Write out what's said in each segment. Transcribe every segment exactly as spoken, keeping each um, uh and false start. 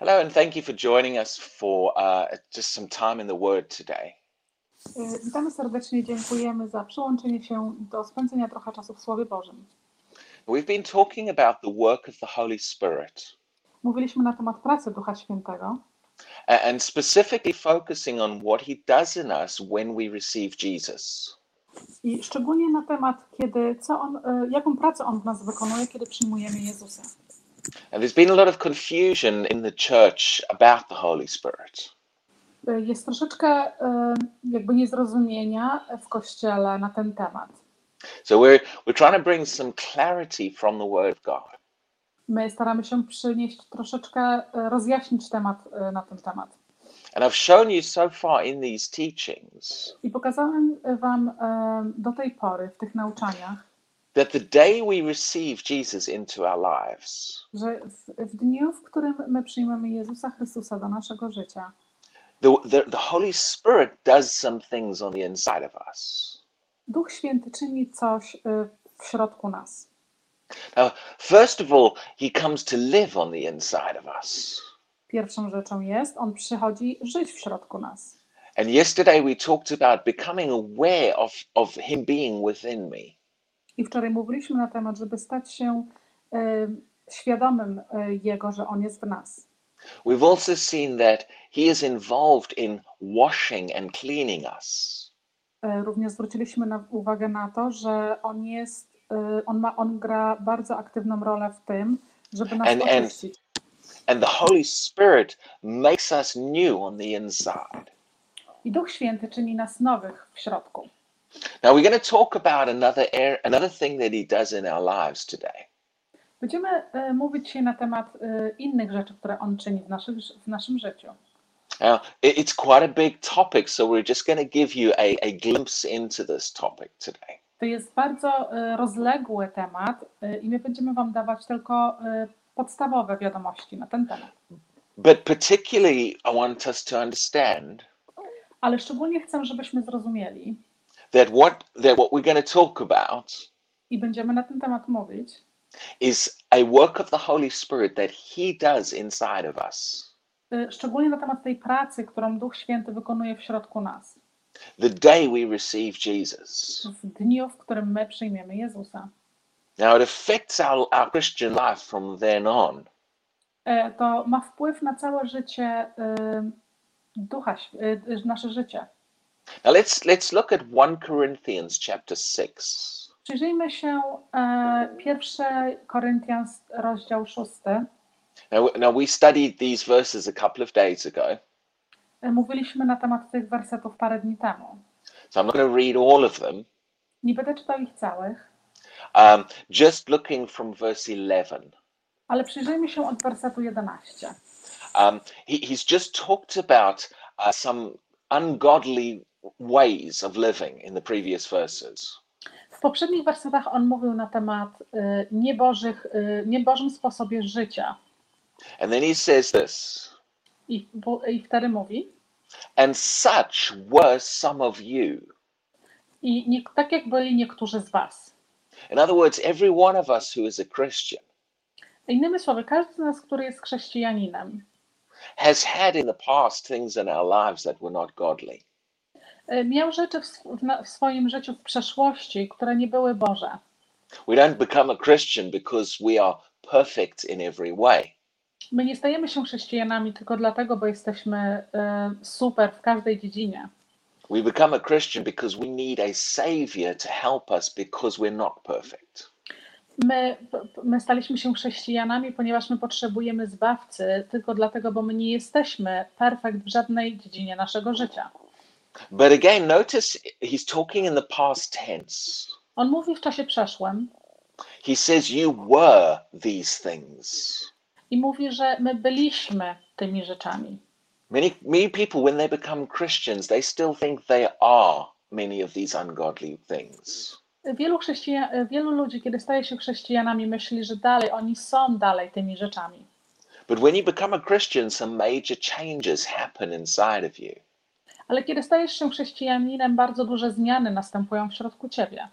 Hello, and thank you for joining us for uh, just some time in the Word today. Witamy serdecznie, dziękujemy za przyłączenie się do spędzenia trochę czasu w Słowie Bożym. We've been talking about the work of the Holy Spirit. Mówiliśmy na temat pracy Ducha Świętego. And specifically focusing on what he does in us when we receive Jesus. I szczególnie na temat, kiedy co on, jaką pracę on w nas wykonuje, kiedy przyjmujemy Jezusa. And there's been a lot of confusion in the church about the Holy Spirit. Jest troszeczkę jakby niezrozumienia w kościele na ten temat. So we're we're trying to bring some clarity from the Word of God. My staramy się przynieść troszeczkę rozjaśnić temat na ten temat. And I've shown you so far in these teachings. I pokazałem wam do tej pory w tych nauczaniach. That the day we receive Jesus into our lives, że w, w dniu, w którym my przyjmujemy Jezusa Chrystusa do naszego życia, the, the, the Holy Spirit does some things on the inside of us. Duch Święty czyni coś w środku nas. Now, first of all, he comes to live on the inside of us. Pierwszą rzeczą jest, on przychodzi żyć w środku nas. And yesterday we talked about becoming aware of of him being within me. I wczoraj mówiliśmy na temat, żeby stać się y, świadomym y, Jego, że On jest w nas. We've also seen that He is involved in washing and cleaning us. Y, również zwróciliśmy na, uwagę na to, że On jest, y, on, ma, on gra bardzo aktywną rolę w tym, żeby nas and, oczyścić. And, and the Holy Spirit makes us new on the inside. I Duch Święty czyni nas nowych w środku. Now we're going to talk about another er- another thing that he does in our lives today. Będziemy e, mówić dzisiaj na temat e, innych rzeczy, które on czyni w naszym w naszym życiu. Now, it's quite a big topic, so we're just going to give you a a glimpse into this topic today. To jest bardzo e, rozległy temat e, i my będziemy wam dawać tylko e, podstawowe wiadomości na ten temat. But particularly I want us to understand. Ale szczególnie chcę, żebyśmy zrozumieli. That what that what we're going to talk about i będziemy na ten temat mówić is a work of the Holy Spirit that he does inside of us. Szczególnie na temat tej pracy, którą Duch Święty wykonuje w środku nas. The day we receive Jesus. W dniu, w którym my przyjmiemy Jezusa. Now it affects our, our Christian life from then on. To ma wpływ na całe życie y, Ducha y, nasze życie. Now let's let's look at First Corinthians chapter six. Przyjrzyjmy się Pierwszego Koryntian rozdział szósty. Now, now we studied these verses a couple of days ago. Mówiliśmy na temat tych wersetów parę dni temu. So I'm not going to read all of them. Nie będę czytał ich całych. Um, just looking from verse eleven. Ale przyjrzyjmy się od wersetu jedenastego. Um, he, he's just talked about uh, some ungodly ways of living in the previous verses. W poprzednich wersetach on mówił na temat y, niebożych, y, niebożym sposobie życia. And then he says this. I, bo, I wtedy mówi. And such were some of you. I nie, tak jak byli niektórzy z was. In other words, every one of us who is a Christian. Innymi słowy, każdy z nas, który jest chrześcijaninem. Has had in the past things in our lives that were not godly. Miał rzeczy w, w swoim życiu w przeszłości, które nie były Boże. We don't become a Christian because we are perfect in every way. My nie stajemy się chrześcijanami tylko dlatego, bo jesteśmy y, super w każdej dziedzinie. We become a Christian because we need a savior to help us because we're not perfect. My, my staliśmy się chrześcijanami, ponieważ my potrzebujemy Zbawcy tylko dlatego, bo my nie jesteśmy perfekt w żadnej dziedzinie naszego życia. But again, notice he's talking in the past tense. On mówi w czasie przeszłym. He says you were these things. I mówi, że my byliśmy tymi rzeczami. Many, many people when they become Christians, they still think they are many of these ungodly things. Wielu, chrześcijan, wielu ludzi, kiedy staje się chrześcijanami, myśli, że dalej oni są dalej tymi rzeczami. But when you become a Christian, some major changes happen inside of you. Ale kiedy stajesz się chrześcijaninem, bardzo duże zmiany następują w środku ciebie.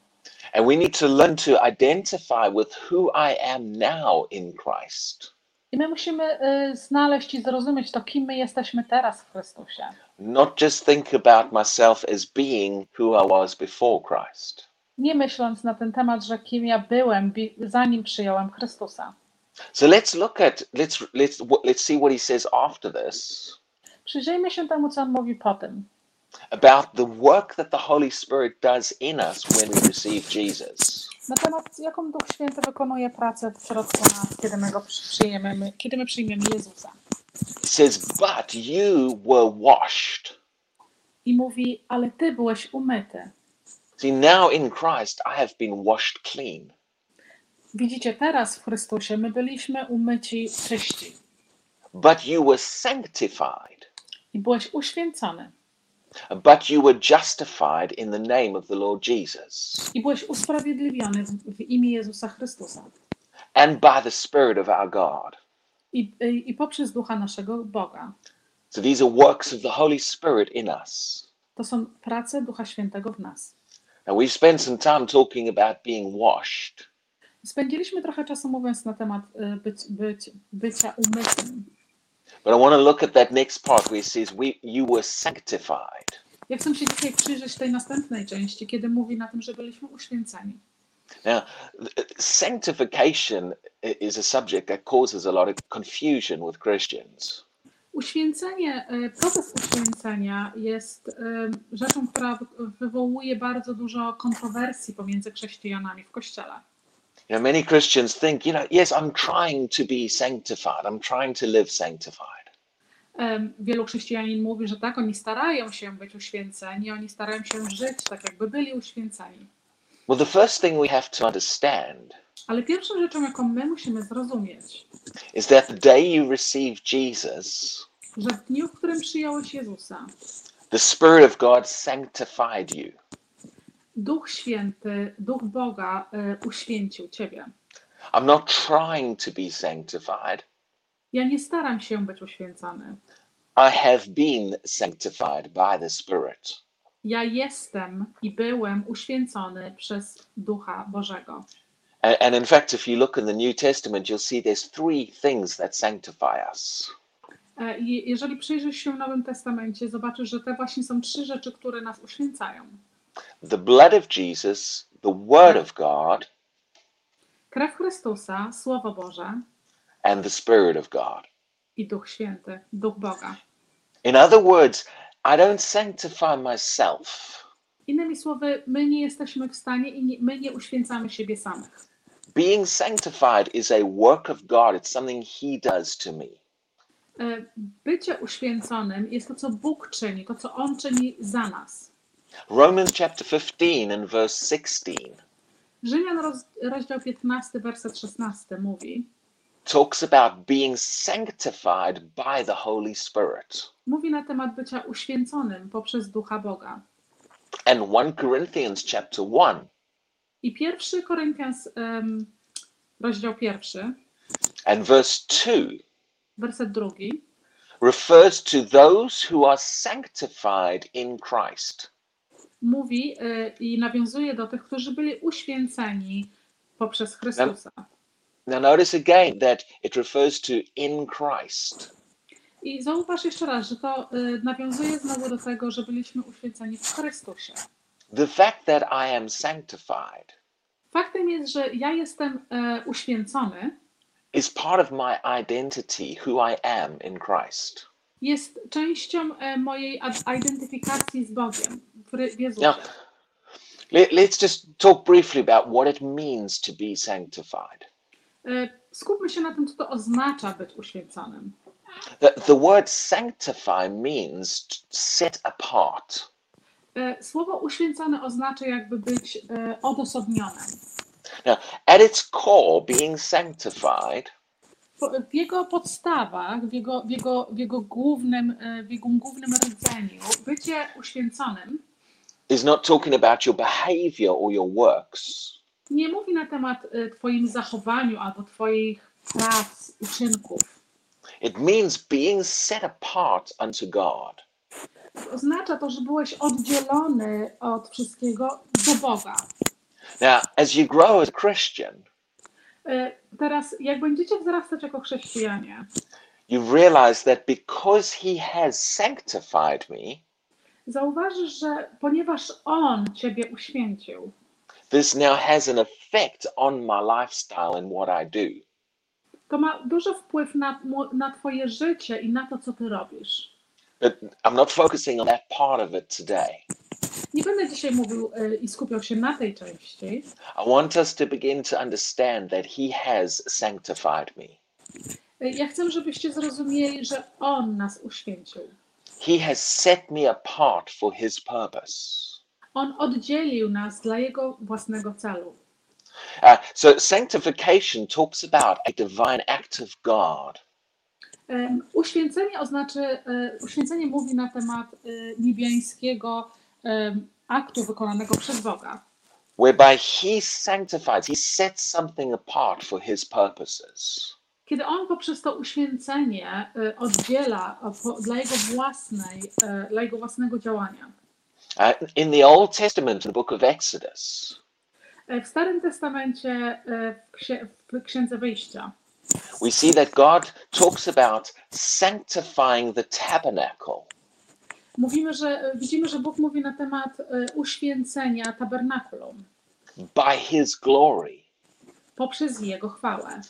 And we need to learn to identify with who I am now in Christ. I my musimy y, znaleźć i zrozumieć to, kim my jesteśmy teraz w Chrystusie. Not just think about myself as being who I was before Christ. Nie myśląc na ten temat, że kim ja byłem, zanim przyjąłem Chrystusa. So let's look at let's let's let's see what he says after this. Przyjrzyjmy się temu, co on mówi po tym. About the work that the Holy Spirit does in us when we receive Jesus. Na temat, jaką Duch Święty wykonuje pracę w środku nas, kiedy my go przyjmiemy, kiedy my przyjmiemy Jezusa. It says, but you were washed. I mówi, ale ty byłeś umyty. See, now in Christ I have been washed clean. Widzicie, teraz w Chrystusie my byliśmy umyci czyści. But you were sanctified. I byłeś uświęcony. But you were justified in the name of the Lord Jesus. I byłeś usprawiedliwiony w imię Jezusa Chrystusa. And by the Spirit of our God. I, i poprzez Ducha naszego Boga. So these are works of the Holy Spirit in us. To są prace Ducha Świętego w nas. Now we've spent some time talking about being washed. Spędziliśmy trochę czasu mówiąc na temat być, być, bycia umytym. But I want to look at that next part where it says we you were sanctified. Ja chcę się dzisiaj przyjrzeć tej następnej części, kiedy mówi na tym, że byliśmy uświęceni. Now, sanctification is a subject that causes a lot of confusion with Christians. Uświęcenie, proces uświęcenia jest rzeczą, która wywołuje bardzo dużo kontrowersji pomiędzy chrześcijanami w kościele. You know, many Christians think, you know, yes, I'm trying to be sanctified. I'm trying to live sanctified. Um, wielu chrześcijanin mówi, że tak, oni starają się być uświęceni, oni starają się żyć tak, jakby byli uświęceni. Well, the first thing we have to understand. Ale pierwszą rzeczą, jaką my musimy zrozumieć, is that the day you receive Jesus, że w dniu, w którym przyjąłeś Jezusa, the Spirit of God sanctified you. Duch Święty, Duch Boga y, uświęcił ciebie. I'm not trying to be sanctified. Ja nie staram się być uświęcony. I have been sanctified by the Spirit. Ja jestem i byłem uświęcony przez Ducha Bożego. And, and in fact, if you look in the New Testament, you'll see there's three things that sanctify us. I, jeżeli przyjrzysz się w Nowym Testamencie, zobaczysz, że te właśnie są trzy rzeczy, które nas uświęcają. The blood of Jesus, the word of God, krew Chrystusa, Słowo Boże, and the Spirit of God. I Duch Święty, Duch Boga. In other words, I don't sanctify myself. Innymi słowy, my nie jesteśmy w stanie i nie, my nie uświęcamy siebie samych. Being sanctified is a work of God. It's something He does to me. Bycie uświęconym jest to, co Bóg czyni, to, co On czyni za nas. Romans chapter fifteen and verse sixteen. Rzymian roz, rozdział piętnasty, werset szesnasty mówi. Talks about being sanctified by the Holy Spirit. Mówi na temat bycia uświęconym poprzez Ducha Boga. And First Corinthians chapter one. I pierwszy Koryntians um, rozdział pierwszy. And verse two. Werset drugi. Refers to those who are sanctified in Christ. Mówi y, i nawiązuje do tych, którzy byli uświęceni poprzez Chrystusa. Now, now notice again that it refers to in Christ. I zauważ jeszcze raz, że to y, nawiązuje znowu do tego, że byliśmy uświęceni w Chrystusie. The fact that I am sanctified. Faktem jest, że ja jestem y, uświęcony. Is part of my identity, who I am in Christ. Jest częścią y, mojej identyfikacji z Bogiem. Now, let's just talk briefly about what it means to be sanctified. Skupmy się na tym, co to oznacza być uświęconym. The, the word sanctify means set apart. Słowo uświęcone oznacza jakby być odosobnionym. Now, at its core, being sanctified. W jego podstawach, w jego, w jego, w jego głównym, w jego głównym rdzeniu, bycie uświęconym. Is not talking about your behavior or your works. Nie mówi na temat twoim zachowaniu albo twoich prac, uczynków. It means being set apart unto God. Oznacza to, że byłeś oddzielony od wszystkiego do Boga. Now, as you grow as a Christian, Teraz, jak będziecie wzrastać jako chrześcijanie, you realize that because he has sanctified me, zauważysz, że ponieważ on ciebie uświęcił, this now has an effect on my lifestyle and what I do. To ma duży wpływ na, na twoje życie i na to, co ty robisz. But I'm not focusing on that part of it today. Nie będę dzisiaj mówił i skupiał się na tej części. I want us to begin to understand that he has sanctified me. Ja chcę, żebyście zrozumieli, że on nas uświęcił. He has set me apart for his purpose. On oddzielił nas dla jego własnego celu. Uh, so sanctification talks about a divine act of God. Um, uświęcenie oznacza, um, uświęcenie mówi na temat um, niebiańskiego um, aktu wykonanego przez Boga. Whereby he sanctifies, he sets something apart for his purposes. Kiedy on poprzez to uświęcenie um, oddziela um, dla jego własnej, um, dla jego własnego działania. Uh, in the Old Testament, in the book of Exodus. W Starym Testamencie, w Księdze Wyjścia, we see that God talks about sanctifying the tabernacle. Mówimy, że widzimy, że Bóg mówi na temat uświęcenia tabernakulum. By his glory. Poprzez jego chwałę.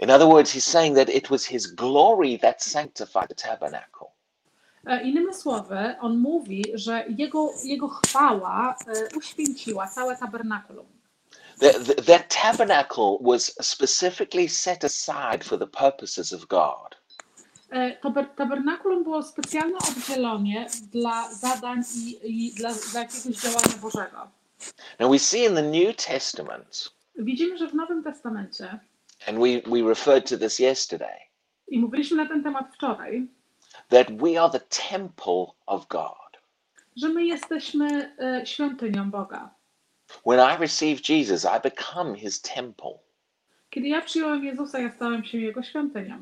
In other words, he's saying that it was his glory that sanctified the tabernacle. Innymi słowy, on mówi, że jego jego chwała uświęciła całe tabernakulum. That tabernacle was specifically set aside for the purposes of God. Tabernakulum było specjalnie oddzielone dla zadań i, i dla, dla jakiegoś działania Bożego. Now we see in the New Testament. Widzimy, że w Nowym Testamencie. And we we referred to this yesterday. I mówiliśmy na ten temat wczoraj. That we are the temple of God. Że my jesteśmy e, świątynią Boga. When I receive Jesus, I become his temple. Kiedy ja przyjąłem Jezusa, ja stałem się jego świątynią.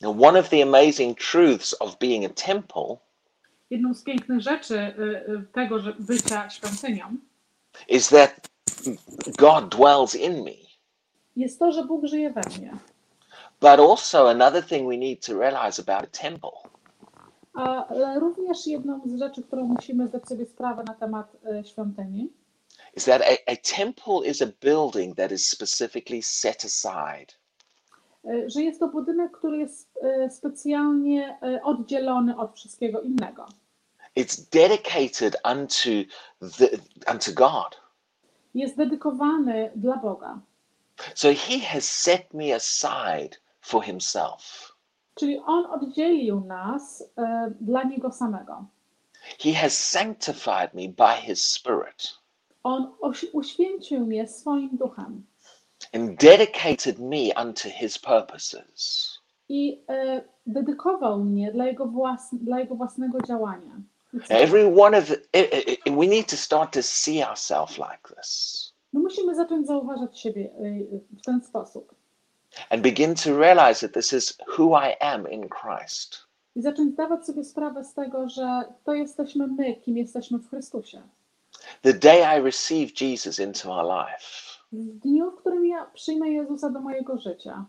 Now, one of the amazing truths of being a temple. Jedną z pięknych rzeczy tego, że bycia świątynią. Is that God dwells in me. Jest to, że Bóg żyje we mnie. But also another thing we need to realize about a temple. Ale również jedną z rzeczy, którą musimy zdać sobie sprawę na temat świątyni. Is that a, a temple is a building that is specifically set aside. Że jest to budynek, który jest specjalnie oddzielony od wszystkiego innego. It's dedicated unto the, unto God. Jest dedykowany dla Boga. So he has set me aside for himself. Czyli on oddzielił nas dla niego samego. He has sanctified me by his spirit. On uświęcił mnie swoim duchem. And dedicated me unto his purposes. I e, dedykował mnie dla jego, własne, dla jego własnego działania. Every one of the, we need to start to see ourselves like this. No musimy zacząć zauważać siebie w ten sposób. And begin to realize that this is who I am in Christ. I zacząć zdawać sobie sprawę z tego, że to jesteśmy my, kim jesteśmy w Chrystusie. The day I receive Jesus into my life. W dniu, w którym ja przyjmę Jezusa do mojego życia.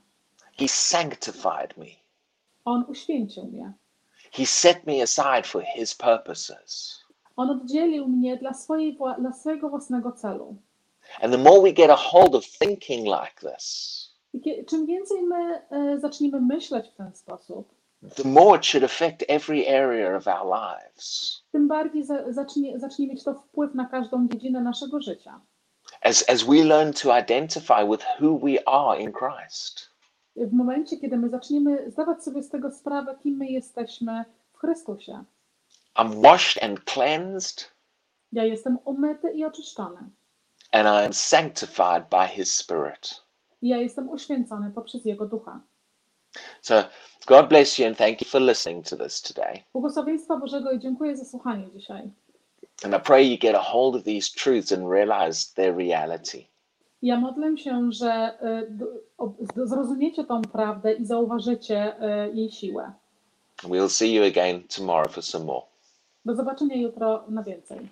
He sanctified me. On uświęcił mnie. He set me aside for his purposes. On oddzielił mnie dla swojej, dla swojego własnego celu. And the more we get a hold of thinking like this. I czym więcej my e, zaczniemy myśleć w ten sposób. The more it should affect every area of our lives. Tym bardziej za, zacznie, zacznie mieć to wpływ na każdą dziedzinę naszego życia. As, as we learn to identify with who we are in Christ. W momencie, kiedy my zaczniemy zdawać sobie z tego sprawę, kim my jesteśmy w Chrystusie. I'm washed and cleansed. Ja jestem umyty i oczyszczony. And I am sanctified by his spirit. Ja jestem uświęcony poprzez jego ducha. So God bless you and thank you for listening to this today. Błogosławieństwa Bożego i dziękuję za słuchanie dzisiaj. And I pray you get a hold of these truths and realize their reality. Ja modlę się, że zrozumiecie tą prawdę i zauważycie jej siłę. We'll see you again tomorrow for some more. Do zobaczenia jutro na więcej.